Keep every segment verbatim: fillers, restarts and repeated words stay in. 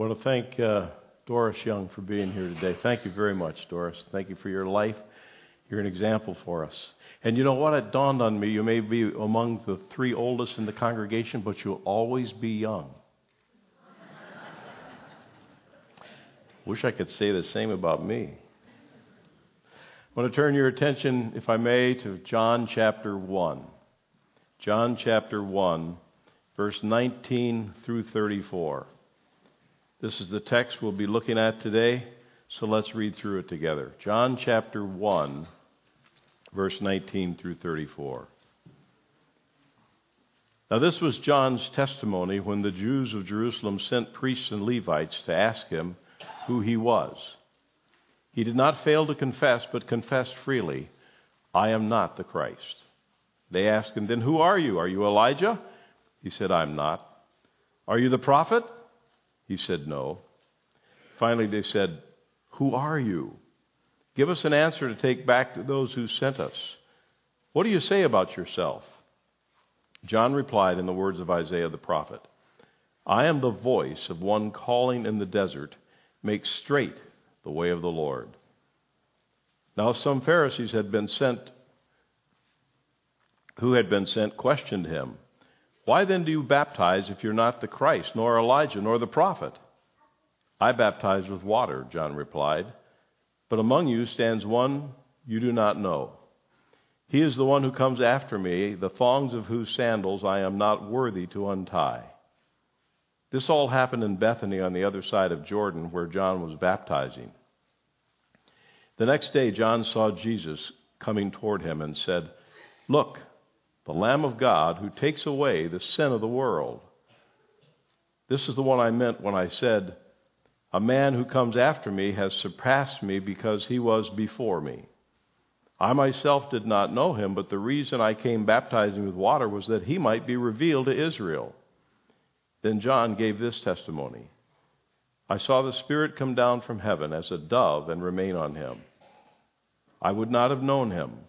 I want to thank uh, Doris Young for being here today. Thank you very much, Doris. Thank you for your life. You're an example for us. And you know what? It dawned on me, you may be among the three oldest in the congregation, but you'll always be young. Wish I could say the same about me. I want to turn your attention, if I may, to John chapter one. John chapter one, verse nineteen through thirty-four. This is the text we'll be looking at today, so let's read through it together. John chapter one, verse nineteen through thirty-four. Now this was John's testimony when the Jews of Jerusalem sent priests and Levites to ask him who he was. He did not fail to confess, but confessed freely, "I am not the Christ." They asked him, "Then who are you? Are you Elijah?" He said, "I'm not." "Are you the prophet?" He said, "No." Finally they said, "Who are you? Give us an answer to take back to those who sent us. What do you say about yourself?" John replied in the words of Isaiah the prophet, "I am the voice of one calling in the desert, make straight the way of the Lord." Now some Pharisees had been sent, who had been sent, questioned him, "Why then do you baptize if you're not the Christ, nor Elijah, nor the prophet?" "I baptize with water," John replied, "but among you stands one you do not know. He is the one who comes after me, the thongs of whose sandals I am not worthy to untie." This all happened in Bethany on the other side of Jordan, where John was baptizing. The next day John saw Jesus coming toward him and said, "Look, the Lamb of God who takes away the sin of the world. This is the one I meant when I said, 'A man who comes after me has surpassed me because he was before me.' I myself did not know him, but the reason I came baptizing with water was that he might be revealed to Israel." Then John gave this testimony, "I saw the Spirit come down from heaven as a dove and remain on him. I would not have known him,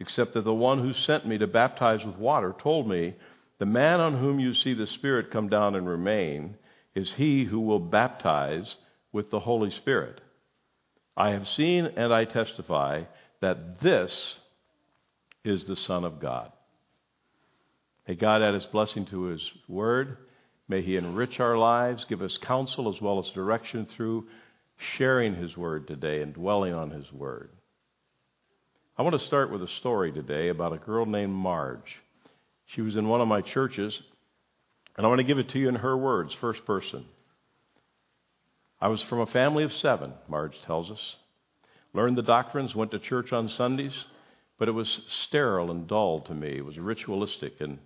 except that the one who sent me to baptize with water told me, 'The man on whom you see the Spirit come down and remain is he who will baptize with the Holy Spirit.' I have seen and I testify that this is the Son of God." May God add his blessing to his word. May he enrich our lives, give us counsel as well as direction through sharing his word today and dwelling on his word. I want to start with a story today about a girl named Marge. She was in one of my churches, and I want to give it to you in her words, first person. "I was from a family of seven," Marge tells us. "Learned the doctrines, went to church on Sundays, but it was sterile and dull to me. It was ritualistic and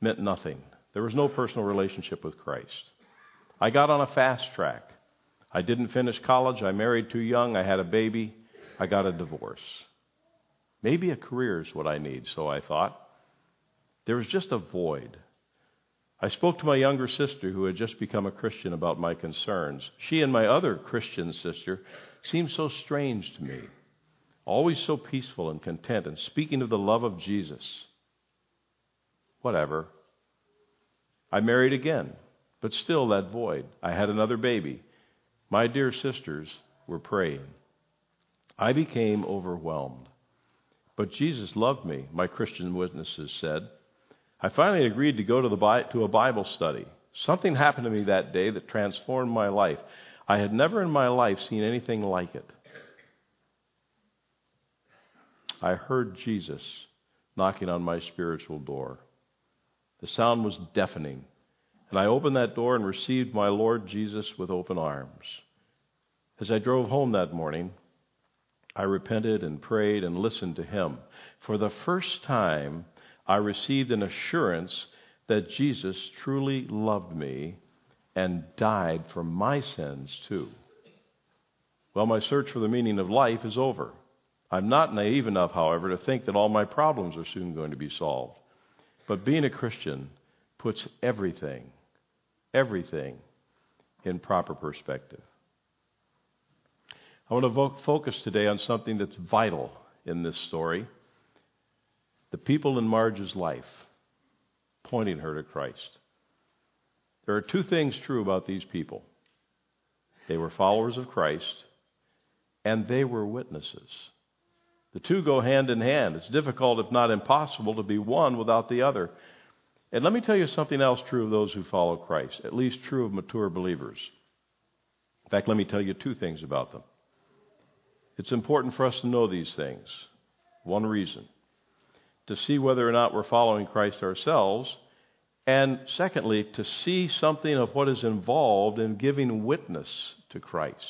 meant nothing. There was no personal relationship with Christ. I got on a fast track. I didn't finish college. I married too young. I had a baby. I got a divorce. Maybe a career is what I need, so I thought. There was just a void. I spoke to my younger sister, who had just become a Christian, about my concerns. She and my other Christian sister seemed so strange to me, always so peaceful and content, and speaking of the love of Jesus. Whatever. I married again, but still that void. I had another baby. My dear sisters were praying. I became overwhelmed. But Jesus loved me," my Christian witnesses said. "I finally agreed to go to, the Bi- to a Bible study. Something happened to me that day that transformed my life. I had never in my life seen anything like it. I heard Jesus knocking on my spiritual door. The sound was deafening, and I opened that door and received my Lord Jesus with open arms. As I drove home that morning, I repented and prayed and listened to him. For the first time, I received an assurance that Jesus truly loved me and died for my sins too. Well, my search for the meaning of life is over. I'm not naive enough, however, to think that all my problems are soon going to be solved. But being a Christian puts everything, everything in proper perspective." I want to focus today on something that's vital in this story: the people in Marge's life, pointing her to Christ. There are two things true about these people. They were followers of Christ, and they were witnesses. The two go hand in hand. It's difficult, if not impossible, to be one without the other. And let me tell you something else true of those who follow Christ, at least true of mature believers. In fact, let me tell you two things about them. It's important for us to know these things. One reason, to see whether or not we're following Christ ourselves. And secondly, to see something of what is involved in giving witness to Christ.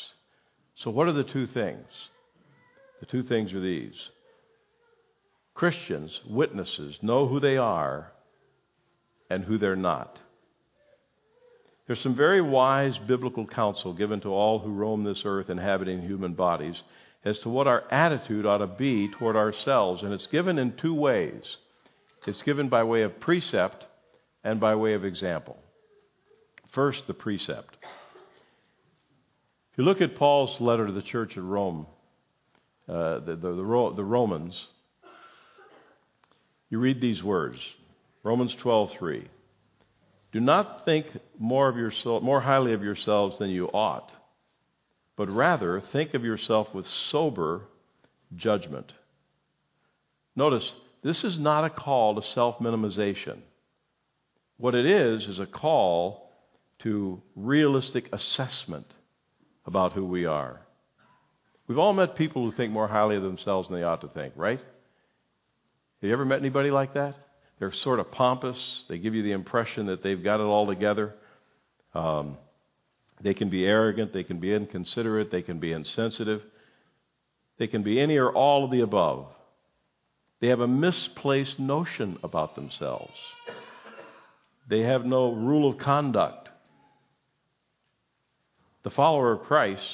So what are the two things? The two things are these. Christians, witnesses, know who they are and who they're not. There's some very wise biblical counsel given to all who roam this earth inhabiting human bodies as to what our attitude ought to be toward ourselves. And it's given in two ways. It's given by way of precept and by way of example. First, the precept. If you look at Paul's letter to the church at Rome, uh, the, the, the, Ro- the Romans, you read these words, Romans twelve three. Do not think more of yourself, more highly of yourselves than you ought, but rather think of yourself with sober judgment. Notice, this is not a call to self-minimization. What it is is a call to realistic assessment about who we are. We've all met people who think more highly of themselves than they ought to think, right? Have you ever met anybody like that? They're sort of pompous. They give you the impression that they've got it all together. Um, they can be arrogant. They can be inconsiderate. They can be insensitive. They can be any or all of the above. They have a misplaced notion about themselves. They have no rule of conduct. The follower of Christ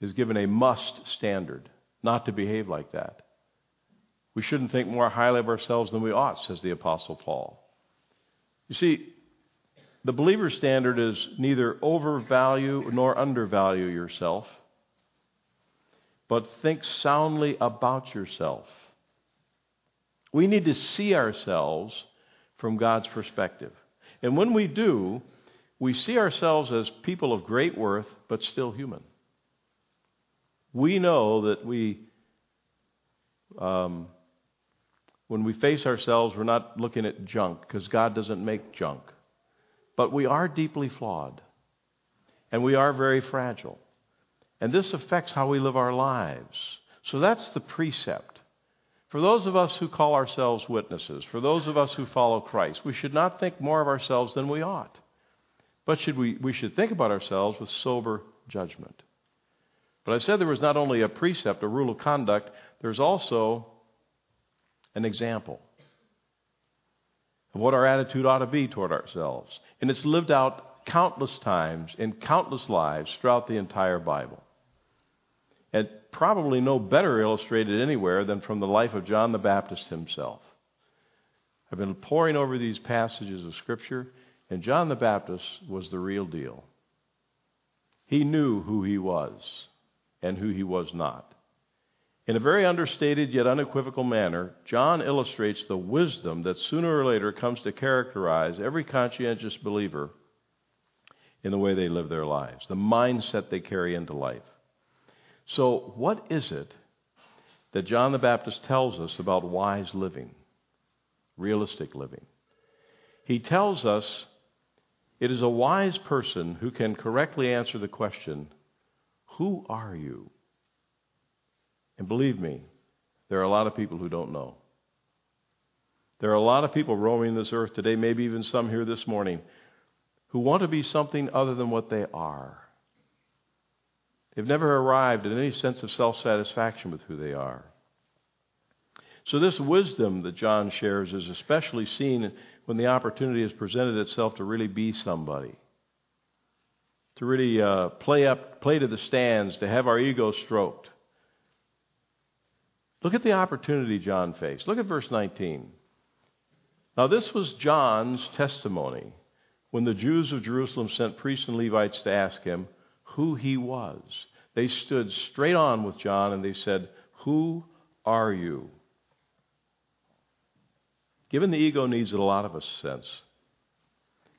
is given a must standard, not to behave like that. We shouldn't think more highly of ourselves than we ought, says the Apostle Paul. You see, the believer's standard is neither overvalue nor undervalue yourself, but think soundly about yourself. We need to see ourselves from God's perspective. And when we do, we see ourselves as people of great worth, but still human. We know that we, um, when we face ourselves, we're not looking at junk, because God doesn't make junk. But we are deeply flawed, and we are very fragile. And this affects how we live our lives. So that's the precept. For those of us who call ourselves witnesses, for those of us who follow Christ, we should not think more of ourselves than we ought. But should we, we should think about ourselves with sober judgment. But I said there was not only a precept, a rule of conduct, there's also an example of what our attitude ought to be toward ourselves. And it's lived out countless times in countless lives throughout the entire Bible. And probably no better illustrated anywhere than from the life of John the Baptist himself. I've been poring over these passages of Scripture, and John the Baptist was the real deal. He knew who he was and who he was not. In a very understated yet unequivocal manner, John illustrates the wisdom that sooner or later comes to characterize every conscientious believer in the way they live their lives, the mindset they carry into life. So what is it that John the Baptist tells us about wise living, realistic living? He tells us it is a wise person who can correctly answer the question, who are you? And believe me, there are a lot of people who don't know. There are a lot of people roaming this earth today, maybe even some here this morning, who want to be something other than what they are. They've never arrived at any sense of self-satisfaction with who they are. So this wisdom that John shares is especially seen when the opportunity has presented itself to really be somebody, to really uh, play up, play to the stands, to have our ego stroked. Look at the opportunity John faced. Look at verse nineteen. Now this was John's testimony when the Jews of Jerusalem sent priests and Levites to ask him who he was. They stood straight on with John and they said, who are you? Given the ego needs that a lot of us sense,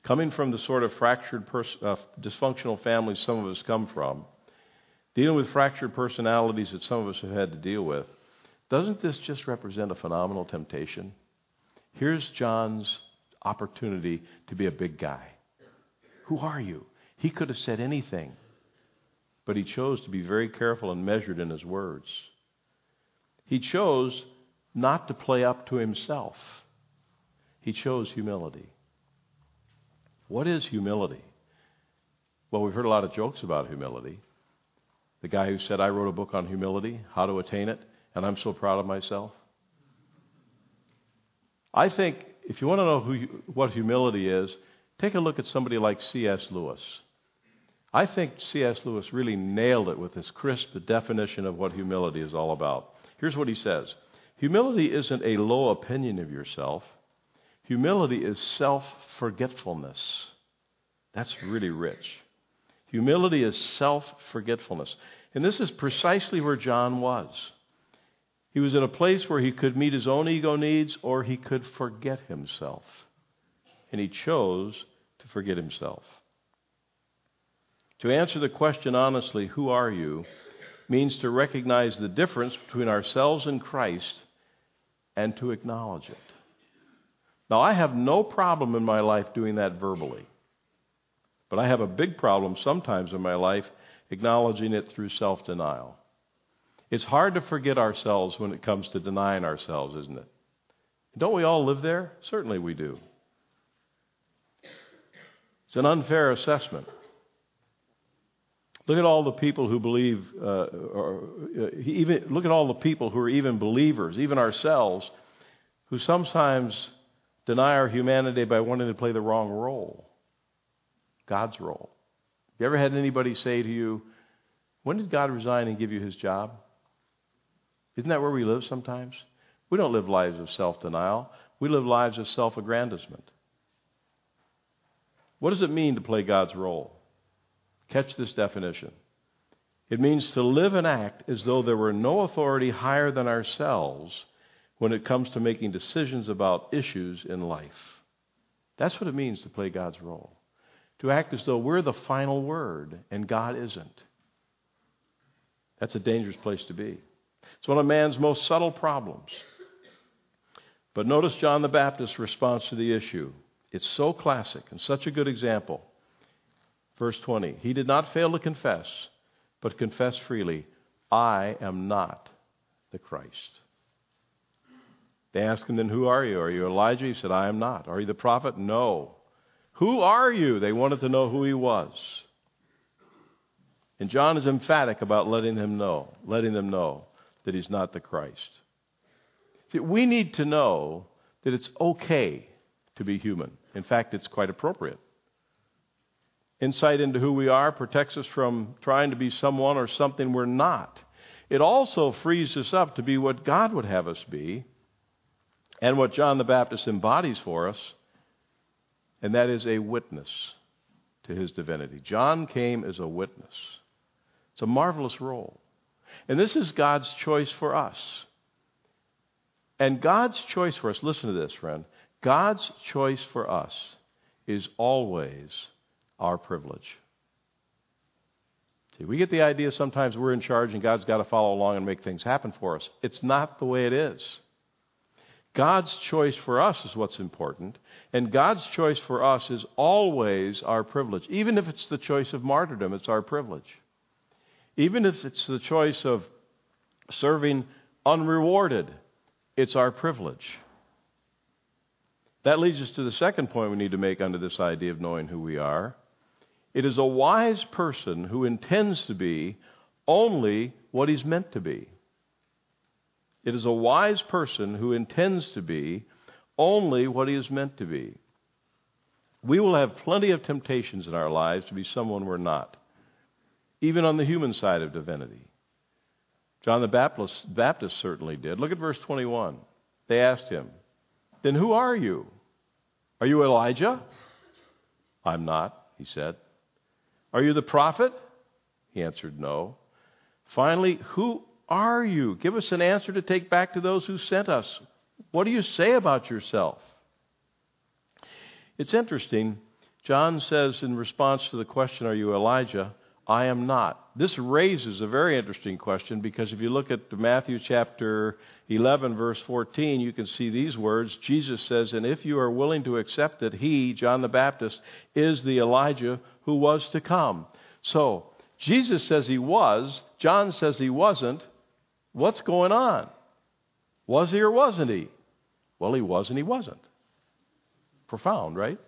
coming from the sort of fractured, pers- uh, dysfunctional families some of us come from, dealing with fractured personalities that some of us have had to deal with, doesn't this just represent a phenomenal temptation? Here's John's opportunity to be a big guy. Who are you? He could have said anything, but he chose to be very careful and measured in his words. He chose not to play up to himself. He chose humility. What is humility? Well, we've heard a lot of jokes about humility. The guy who said, I wrote a book on humility, how to attain it, and I'm so proud of myself. I think if you want to know who, what humility is, take a look at somebody like C S Lewis. I think C S Lewis really nailed it with his crisp definition of what humility is all about. Here's what he says. Humility isn't a low opinion of yourself. Humility is self-forgetfulness. That's really rich. Humility is self-forgetfulness. And this is precisely where John was. He was in a place where he could meet his own ego needs or he could forget himself. And he chose to forget himself. To answer the question honestly, who are you, means to recognize the difference between ourselves and Christ and to acknowledge it. Now, I have no problem in my life doing that verbally. But I have a big problem sometimes in my life acknowledging it through self-denial. It's hard to forget ourselves when it comes to denying ourselves, isn't it? Don't we all live there? Certainly we do. It's an unfair assessment. Look at all the people who believe, uh, or uh, even look at all the people who are even believers, even ourselves, who sometimes deny our humanity by wanting to play the wrong role, God's role. Have you ever had anybody say to you, when did God resign and give you his job? Isn't that where we live sometimes? We don't live lives of self-denial. We live lives of self-aggrandizement. What does it mean to play God's role? Catch this definition. It means to live and act as though there were no authority higher than ourselves when it comes to making decisions about issues in life. That's what it means to play God's role. To act as though we're the final word and God isn't. That's a dangerous place to be. It's one of man's most subtle problems. But notice John the Baptist's response to the issue. It's so classic and such a good example. Verse twenty, he did not fail to confess, but confessed freely, I am not the Christ. They asked him then, who are you? Are you Elijah? He said, I am not. Are you the prophet? No. Who are you? They wanted to know who he was. And John is emphatic about letting him know, letting them know that he's not the Christ. See, we need to know that it's okay to be human. In fact, it's quite appropriate. Insight into who we are protects us from trying to be someone or something we're not. It also frees us up to be what God would have us be and what John the Baptist embodies for us, and that is a witness to his divinity. John came as a witness. It's a marvelous role. And this is God's choice for us. And God's choice for us, listen to this, friend, God's choice for us is always our privilege. See, we get the idea sometimes we're in charge and God's got to follow along and make things happen for us. It's not the way it is. God's choice for us is what's important, and God's choice for us is always our privilege. Even if it's the choice of martyrdom, it's our privilege. Even if it's the choice of serving unrewarded, it's our privilege. That leads us to the second point we need to make under this idea of knowing who we are. It is a wise person who intends to be only what he's meant to be. It is a wise person who intends to be only what he is meant to be. We will have plenty of temptations in our lives to be someone we're not, even on the human side of divinity. John the Baptist, Baptist certainly did. Look at verse twenty-one. They asked him, then who are you? Are you Elijah? I'm not, he said. Are you the prophet? He answered, no. Finally, who are you? Give us an answer to take back to those who sent us. What do you say about yourself? It's interesting. John says in response to the question, are you Elijah? I am not. This raises a very interesting question, because if you look at Matthew chapter eleven, verse fourteen, you can see these words. Jesus says, and if you are willing to accept that he, John the Baptist, is the Elijah who was to come. So Jesus says he was. John says he wasn't. What's going on? Was he or wasn't he? Well, he was and he wasn't. Profound, right?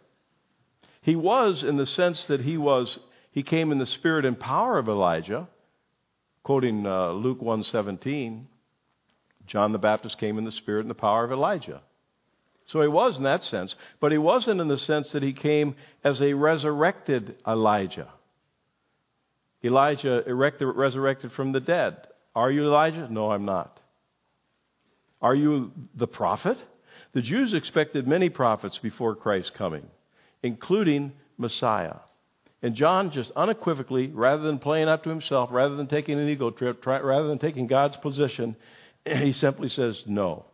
He was in the sense that he was He came in the spirit and power of Elijah, quoting uh, Luke one seventeen. John the Baptist came in the spirit and the power of Elijah. So he was in that sense, but he wasn't in the sense that he came as a resurrected Elijah. Elijah erected, resurrected from the dead. Are you Elijah? No, I'm not. Are you the prophet? The Jews expected many prophets before Christ's coming, including Messiah. And John just unequivocally, rather than playing up to himself, rather than taking an ego trip, try, rather than taking God's position, he simply says, no,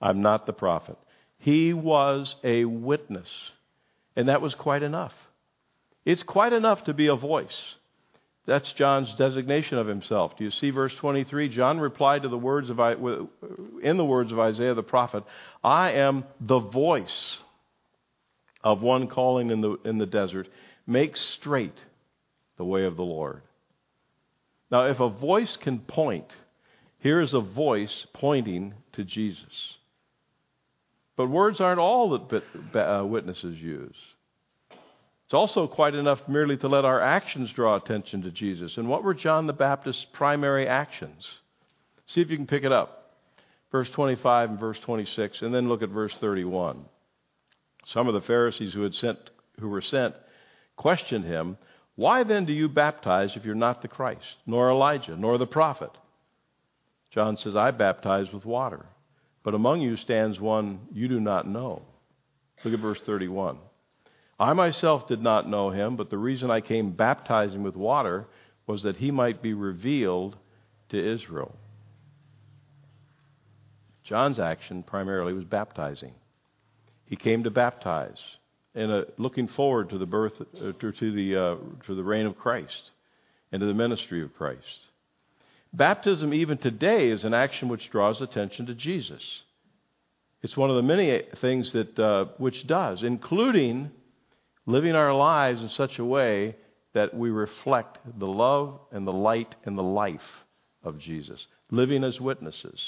I'm not the prophet. He was a witness, and that was quite enough. It's quite enough to be a voice. That's John's designation of himself. Do you see verse twenty-three? John replied to the words of, in the words of Isaiah the prophet, I am the voice of one calling in the, in the desert, make straight the way of the Lord. Now, if a voice can point, here is a voice pointing to Jesus. But words aren't all that witnesses use. It's also quite enough merely to let our actions draw attention to Jesus. And what were John the Baptist's primary actions? See if you can pick it up. Verse twenty-five and verse twenty-six, and then look at verse thirty-one. Some of the Pharisees who, had sent, who were sent questioned him, why then do you baptize if you're not the Christ, nor Elijah, nor the prophet? John says, I baptize with water, but among you stands one you do not know. Look at verse thirty-one. I myself did not know him, but the reason I came baptizing with water was that he might be revealed to Israel. John's action primarily was baptizing. He came to baptize, and uh, looking forward to the birth, uh, to, to the uh, to the reign of Christ, and to the ministry of Christ. Baptism, even today, is an action which draws attention to Jesus. It's one of the many things that uh, which does, including living our lives in such a way that we reflect the love and the light and the life of Jesus, living as witnesses.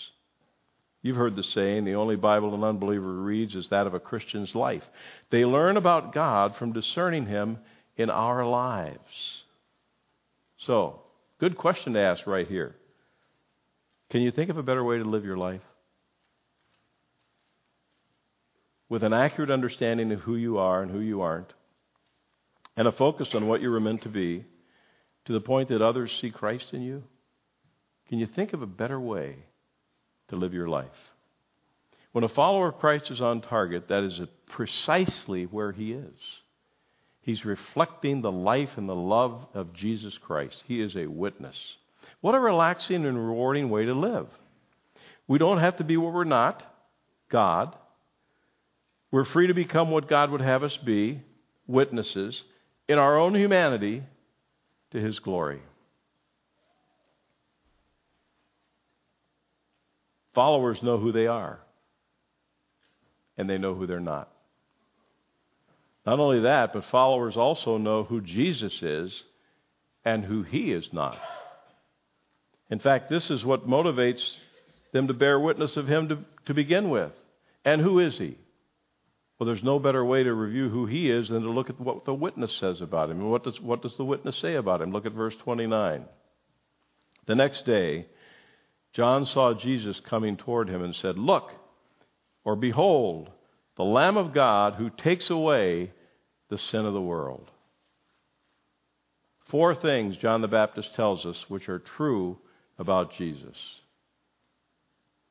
You've heard the saying, the only Bible an unbeliever reads is that of a Christian's life. They learn about God from discerning him in our lives. So, good question to ask right here. Can you think of a better way to live your life? With an accurate understanding of who you are and who you aren't, and a focus on what you were meant to be, to the point that others see Christ in you? Can you think of a better way to live your life? When a follower of Christ is on target, that is precisely where he is. He's reflecting the life and the love of Jesus Christ. He is a witness. What a relaxing and rewarding way to live. We don't have to be what we're not, God. We're free to become what God would have us be, witnesses, in our own humanity to his glory. Followers know who they are, and they know who they're not. Not only that, but followers also know who Jesus is and who he is not. In fact, this is what motivates them to bear witness of him to, to begin with. And who is he? Well, there's no better way to review who he is than to look at what the witness says about him. And what does, what does the witness say about him? Look at verse twenty-nine. The next day, John saw Jesus coming toward him and said, look, or behold, the Lamb of God who takes away the sin of the world. Four things John the Baptist tells us which are true about Jesus.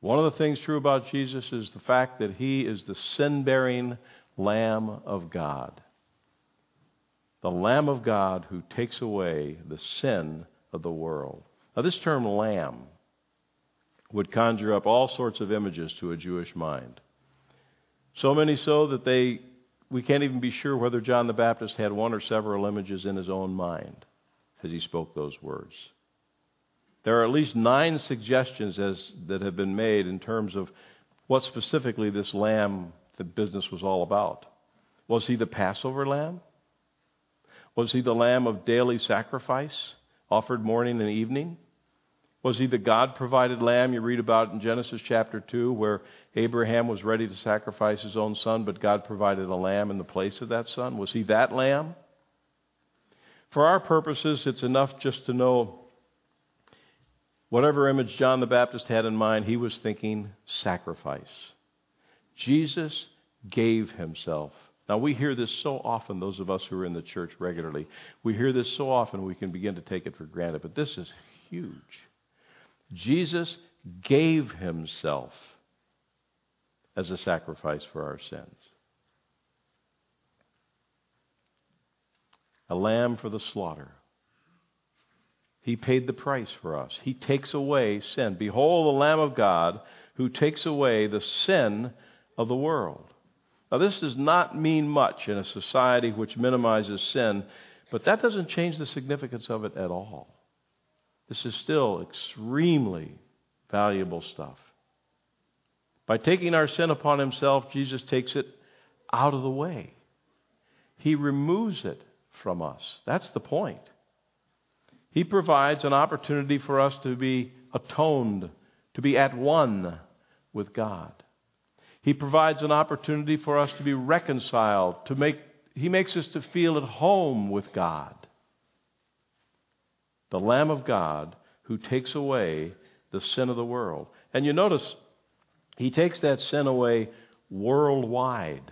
One of the things true about Jesus is the fact that he is the sin-bearing Lamb of God. The Lamb of God who takes away the sin of the world. Now, this term lamb would conjure up all sorts of images to a Jewish mind. So many so that they we can't even be sure whether John the Baptist had one or several images in his own mind as he spoke those words. There are at least nine suggestions as, that have been made in terms of what specifically this lamb, the business was all about. Was he the Passover lamb? Was he the lamb of daily sacrifice, offered morning and evening? Was he the God-provided lamb you read about in Genesis chapter two, where Abraham was ready to sacrifice his own son, but God provided a lamb in the place of that son? Was he that lamb? For our purposes, it's enough just to know whatever image John the Baptist had in mind, he was thinking sacrifice. Jesus gave himself. Now, we hear this so often, those of us who are in the church regularly. We hear this so often we can begin to take it for granted, but this is huge. Jesus gave himself as a sacrifice for our sins. A lamb for the slaughter. He paid the price for us. He takes away sin. Behold the Lamb of God who takes away the sin of the world. Now, this does not mean much in a society which minimizes sin, but that doesn't change the significance of it at all. This is still extremely valuable stuff. By taking our sin upon himself, Jesus takes it out of the way. He removes it from us. That's the point. He provides an opportunity for us to be atoned, to be at one with God. He provides an opportunity for us to be reconciled, to make, he makes us to feel at home with God. The Lamb of God who takes away the sin of the world. And you notice, he takes that sin away worldwide.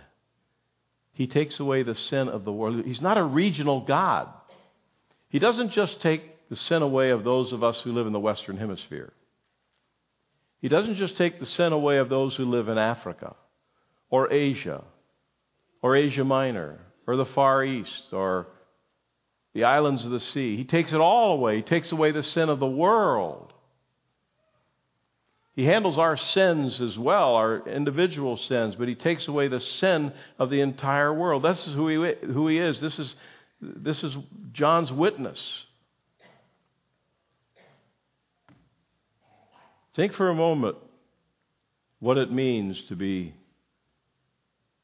He takes away the sin of the world. He's not a regional God. He doesn't just take the sin away of those of us who live in the Western Hemisphere. He doesn't just take the sin away of those who live in Africa or Asia or Asia Minor or the Far East or the islands of the sea. He takes it all away. He takes away the sin of the world. He handles our sins as well, our individual sins, but he takes away the sin of the entire world. This is who he, who he is. This is This is John's witness. Think for a moment what it means to be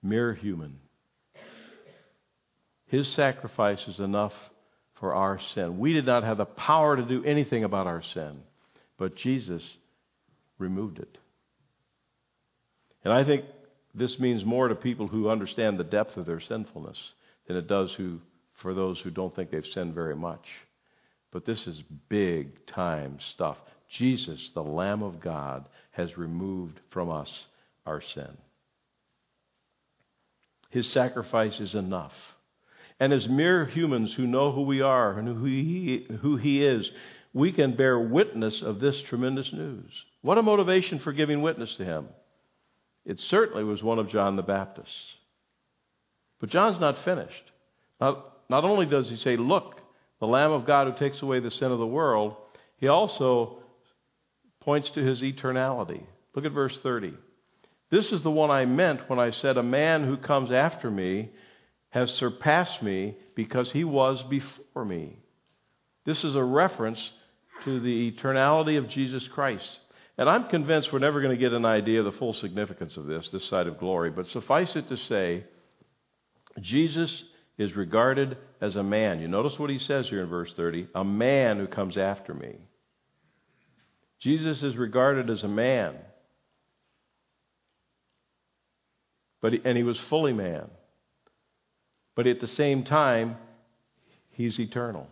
mere human. His sacrifice is enough for our sin. We did not have the power to do anything about our sin, but Jesus removed it. And I think this means more to people who understand the depth of their sinfulness than it does who for those who don't think they've sinned very much. But this is big-time stuff. Jesus, the Lamb of God, has removed from us our sin. His sacrifice is enough. And as mere humans who know who we are and who he, who he is, we can bear witness of this tremendous news. What a motivation for giving witness to him. It certainly was one of John the Baptist. But John's not finished. Now, Not only does he say, look, the Lamb of God who takes away the sin of the world, he also points to his eternality. Look at verse thirty. This is the one I meant when I said, a man who comes after me has surpassed me because he was before me. This is a reference to the eternality of Jesus Christ. And I'm convinced we're never going to get an idea of the full significance of this, this side of glory. But suffice it to say, Jesus is regarded as a man. You notice what he says here in verse thirty, a man who comes after me. Jesus is regarded as a man, but and he was fully man. But at the same time, he's eternal,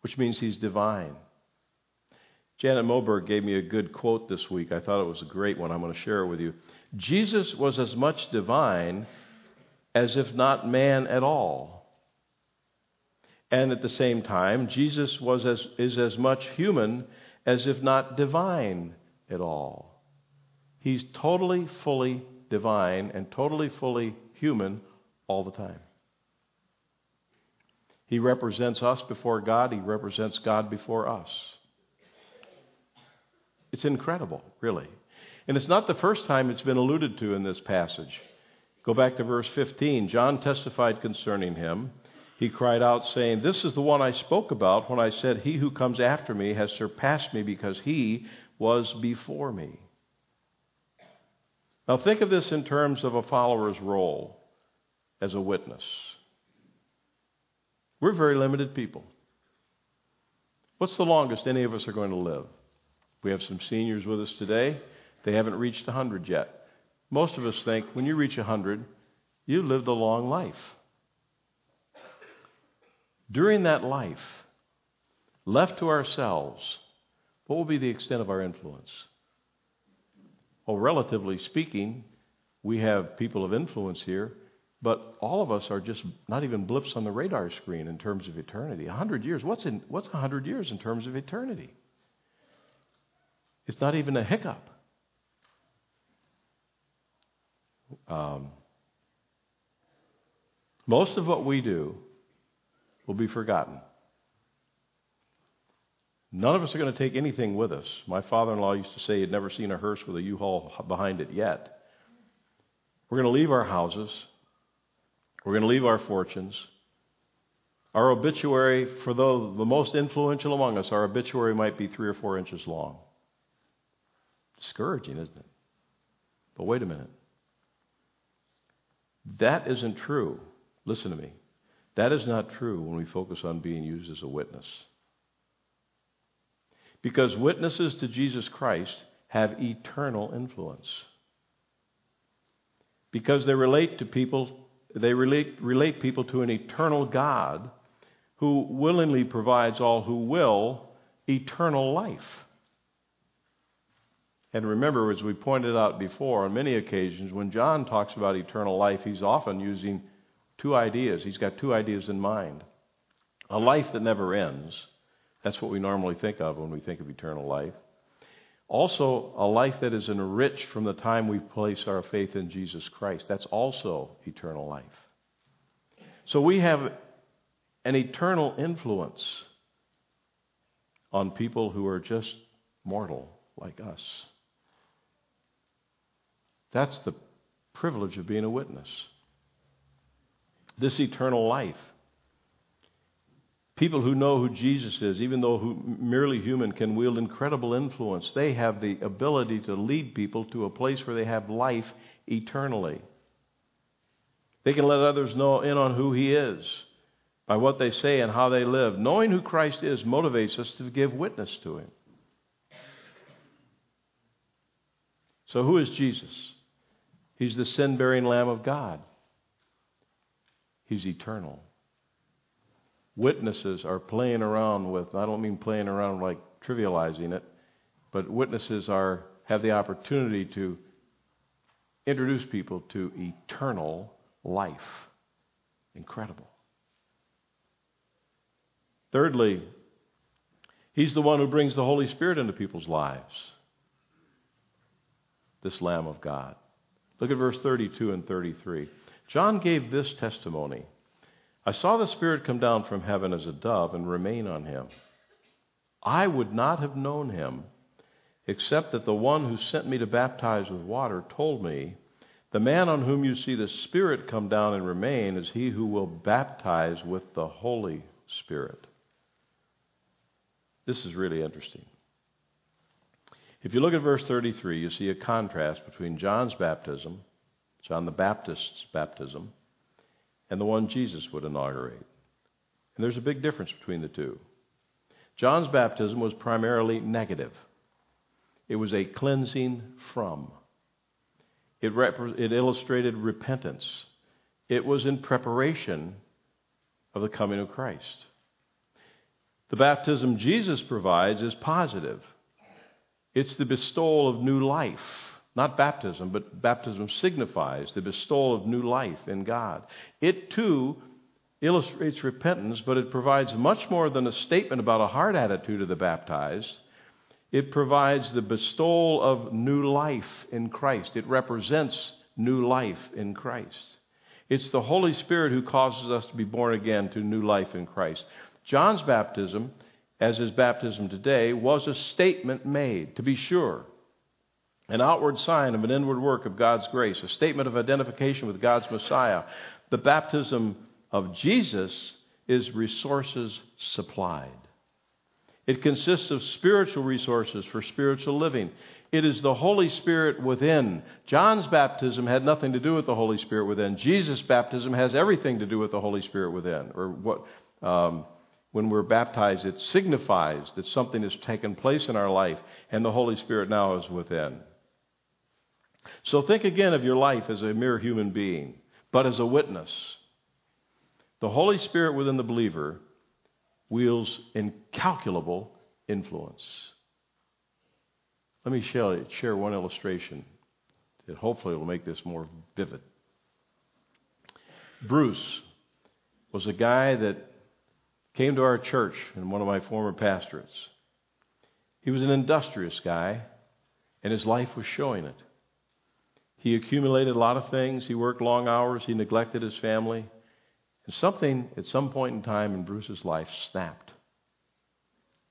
which means he's divine. Janet Moberg gave me a good quote this week. I thought it was a great one. I'm going to share it with you. Jesus was as much divine as if not man at all. And at the same time, Jesus was as, is as much human as if not divine at all. He's totally, fully divine and totally, fully human all the time. He represents us before God. He represents God before us. It's incredible, really. And it's not the first time it's been alluded to in this passage. Go back to verse fifteen. John testified concerning him. He cried out, saying, "This is the one I spoke about when I said, 'He who comes after me has surpassed me because he was before me.'" Now think of this in terms of a follower's role as a witness. We're very limited people. What's the longest any of us are going to live? We have some seniors with us today. They haven't reached one hundred yet. Most of us think when you reach one hundred, you lived a long life. During that life, left to ourselves, what will be the extent of our influence? Well, relatively speaking, we have people of influence here, but all of us are just not even blips on the radar screen in terms of eternity. A hundred years, what's in, what's a hundred years in terms of eternity? It's not even a hiccup. Um, most of what we do will be forgotten. None of us are going to take anything with us. My father-in-law used to say he'd never seen a hearse with a U-Haul behind it yet. We're going to leave our houses. We're going to leave our fortunes. Our obituary, for though the most influential among us, our obituary might be three or four inches long. Discouraging, isn't it? But wait a minute. That isn't true. Listen to me. That is not true when we focus on being used as a witness. Because witnesses to Jesus Christ have eternal influence. Because they relate to people, they relate, relate people to an eternal God who willingly provides all who will eternal life. And remember, as we pointed out before, on many occasions, when John talks about eternal life, he's often using two ideas. He's got two ideas in mind. A life that never ends. That's what we normally think of when we think of eternal life. Also, a life that is enriched from the time we place our faith in Jesus Christ. That's also eternal life. So we have an eternal influence on people who are just mortal like us. That's the privilege of being a witness. This eternal life. People who know who Jesus is, even though who, merely human, can wield incredible influence. They have the ability to lead people to a place where they have life eternally. They can let others know in on who He is by what they say and how they live. Knowing who Christ is motivates us to give witness to Him. So who is Jesus? He's the sin-bearing Lamb of God. He's eternal. Witnesses are playing around with, I don't mean playing around like trivializing it, but witnesses are have the opportunity to introduce people to eternal life. Incredible. Thirdly, He's the one who brings the Holy Spirit into people's lives. This Lamb of God. Look at verse thirty-two and thirty-three. John gave this testimony. I saw the Spirit come down from heaven as a dove and remain on Him. I would not have known Him, except that the one who sent me to baptize with water told me, "The man on whom you see the Spirit come down and remain is he who will baptize with the Holy Spirit." This is really interesting. If you look at verse thirty-three, you see a contrast between John's baptism, John the Baptist's baptism, and the one Jesus would inaugurate. And there's a big difference between the two. John's baptism was primarily negative. It was a cleansing from. It, rep- it illustrated repentance. It was in preparation of the coming of Christ. The baptism Jesus provides is positive. It's the bestowal of new life. Not baptism, but baptism signifies the bestowal of new life in God. It, too, illustrates repentance, but it provides much more than a statement about a hard attitude of the baptized. It provides the bestowal of new life in Christ. It represents new life in Christ. It's the Holy Spirit who causes us to be born again to new life in Christ. John's baptism, as his baptism today, was a statement made, to be sure. an outward sign of an inward work of God's grace, a statement of identification with God's Messiah. The baptism of Jesus is resources supplied. It consists of spiritual resources for spiritual living. It is the Holy Spirit within. John's baptism had nothing to do with the Holy Spirit within. Jesus' baptism has everything to do with the Holy Spirit within. Or what, um, when we're baptized, it signifies that something has taken place in our life, and the Holy Spirit now is within. So think again of your life as a mere human being, but as a witness. The Holy Spirit within the believer wields incalculable influence. Let me share one illustration that hopefully will make this more vivid. Bruce was a guy that came to our church in one of my former pastorates. He was an industrious guy, and his life was showing it. He accumulated a lot of things. He worked long hours. He neglected his family. And something at some point in time in Bruce's life snapped,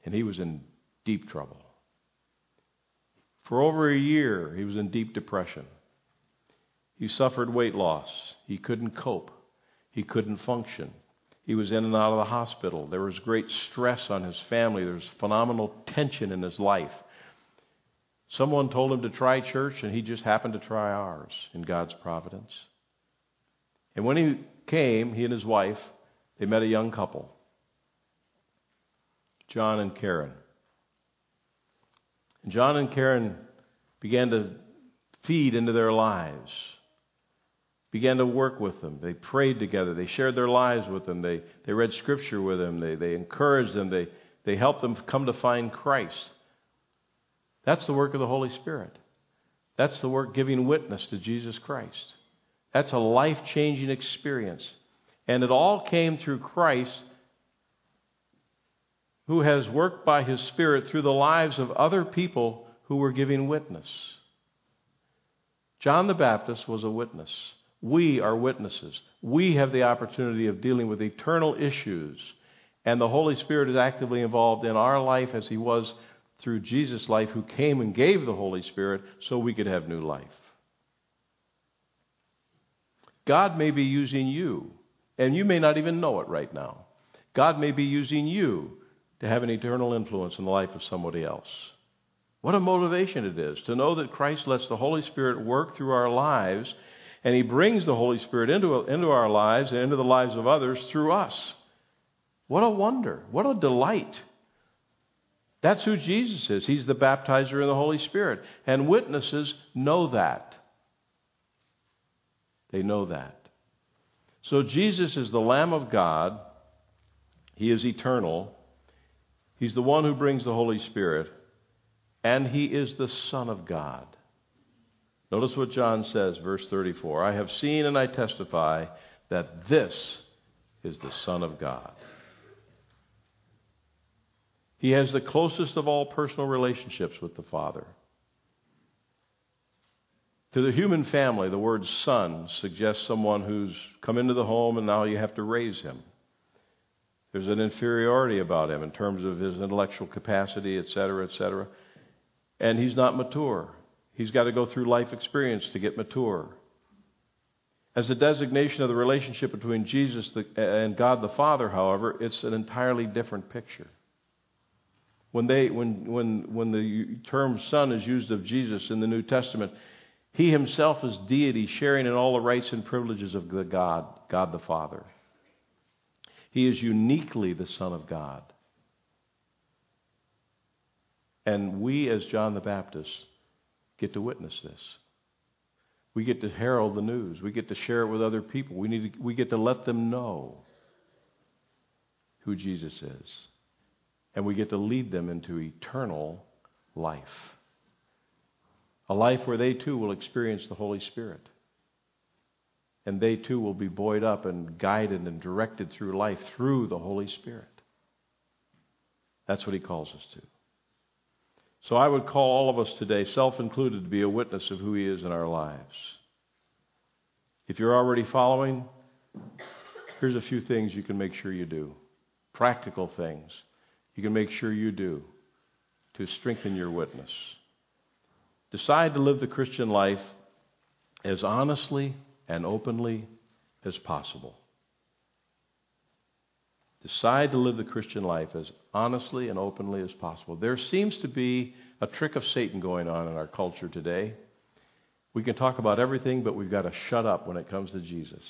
and he was in deep trouble. For over a year, he was in deep depression. He suffered weight loss. He couldn't cope. He couldn't function. He was in and out of the hospital. There was great stress on his family. There was phenomenal tension in his life. Someone told him to try church, and he just happened to try ours in God's providence. And when he came, he and his wife, they met a young couple, John and Karen. John and Karen began to feed into their lives, began to work with them. They prayed together. They shared their lives with them. They, they read Scripture with them. They, they encouraged them. They, they helped them come to find Christ. That's the work of the Holy Spirit. That's the work giving witness to Jesus Christ. That's a life-changing experience. And it all came through Christ, who has worked by His Spirit through the lives of other people who were giving witness. John the Baptist was a witness. We are witnesses. We have the opportunity of dealing with eternal issues, and the Holy Spirit is actively involved in our life as He was through Jesus' life, who came and gave the Holy Spirit so we could have new life. God may be using you, and you may not even know it right now. God may be using you to have an eternal influence in the life of somebody else. What a motivation it is to know that Christ lets the Holy Spirit work through our lives, and He brings the Holy Spirit into, into our lives and into the lives of others through us. What a wonder. What a delight. That's who Jesus is. He's the baptizer in the Holy Spirit. And witnesses know that. They know that. So Jesus is the Lamb of God. He is eternal. He's the one who brings the Holy Spirit, and He is the Son of God. Notice what John says, verse thirty-four. I have seen and I testify that this is the Son of God. He has the closest of all personal relationships with the Father. To the human family, the word son suggests someone who's come into the home and now you have to raise him. There's an inferiority about him in terms of his intellectual capacity, et cetera, et cetera. And he's not mature. He's got to go through life experience to get mature. As a designation of the relationship between Jesus and God the Father, however, it's an entirely different picture. When they, when, when, when the term son is used of Jesus in the New Testament, He Himself is deity, sharing in all the rights and privileges of the God, God the Father. He is uniquely the Son of God. And we, as John the Baptist, get to witness this. We get to herald the news. We get to share it with other people. We need to, we get to let them know who Jesus is. And we get to lead them into eternal life. A life where they too will experience the Holy Spirit. And they too will be buoyed up and guided and directed through life through the Holy Spirit. That's what He calls us to. So I would call all of us today, self-included, to be a witness of who He is in our lives. If you're already following, here's a few things you can make sure you do. Practical things you can make sure you do to strengthen your witness. decide to live the Christian life as honestly and openly as possible. Decide to live the Christian life as honestly and openly as possible. There seems to be a trick of Satan going on in our culture today. We can talk about everything, but we've got to shut up when it comes to Jesus.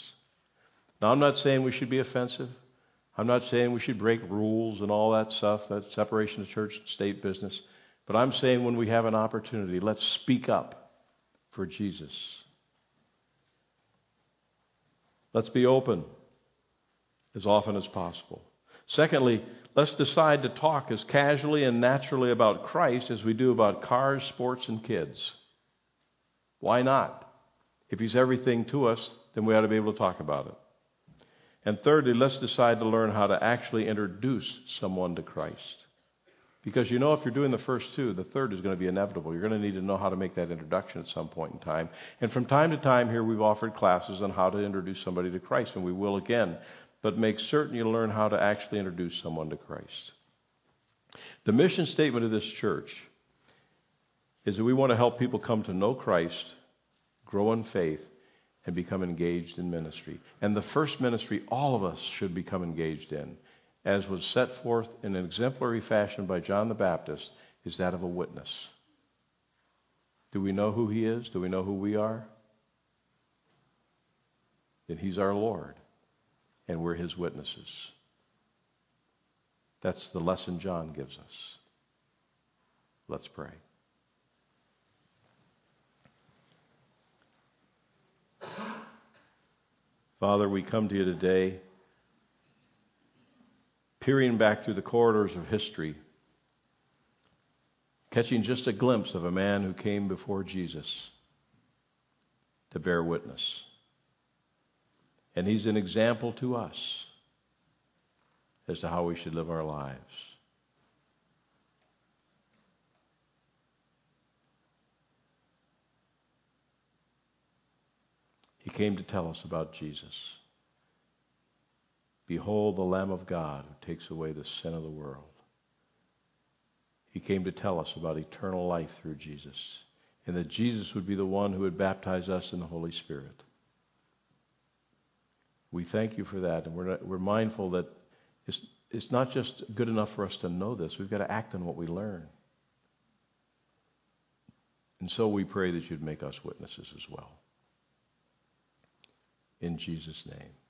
Now, I'm not saying we should be offensive. I'm not saying we should break rules and all that stuff, that separation of church and state business. But I'm saying when we have an opportunity, let's speak up for Jesus. Let's be open as often as possible. Secondly, let's decide to talk as casually and naturally about Christ as we do about cars, sports, and kids. Why not? If he's everything to us, then we ought to be able to talk about it. And thirdly, let's decide to learn how to actually introduce someone to Christ. Because you know if you're doing the first two, the third is going to be inevitable. You're going to need to know how to make that introduction at some point in time. And from time to time here we've offered classes on how to introduce somebody to Christ, and we will again. But make certain you learn how to actually introduce someone to Christ. The mission statement of this church is that we want to help people come to know Christ, grow in faith, and become engaged in ministry. And the first ministry all of us should become engaged in, as was set forth in an exemplary fashion by John the Baptist, is that of a witness. Do we know who he is? Do we know who we are? Then he's our Lord, and we're his witnesses. That's the lesson John gives us. Let's pray. Father, we come to you today, peering back through the corridors of history, catching just a glimpse of a man who came before Jesus to bear witness. And he's an example to us as to how we should live our lives. He came to tell us about Jesus. Behold the Lamb of God who takes away the sin of the world. He came to tell us about eternal life through Jesus, and that Jesus would be the one who would baptize us in the Holy Spirit. We thank you for that, and we're, not, we're mindful that it's, it's not just good enough for us to know this. We've got to act on what we learn. And so we pray that you'd make us witnesses as well. In Jesus' name.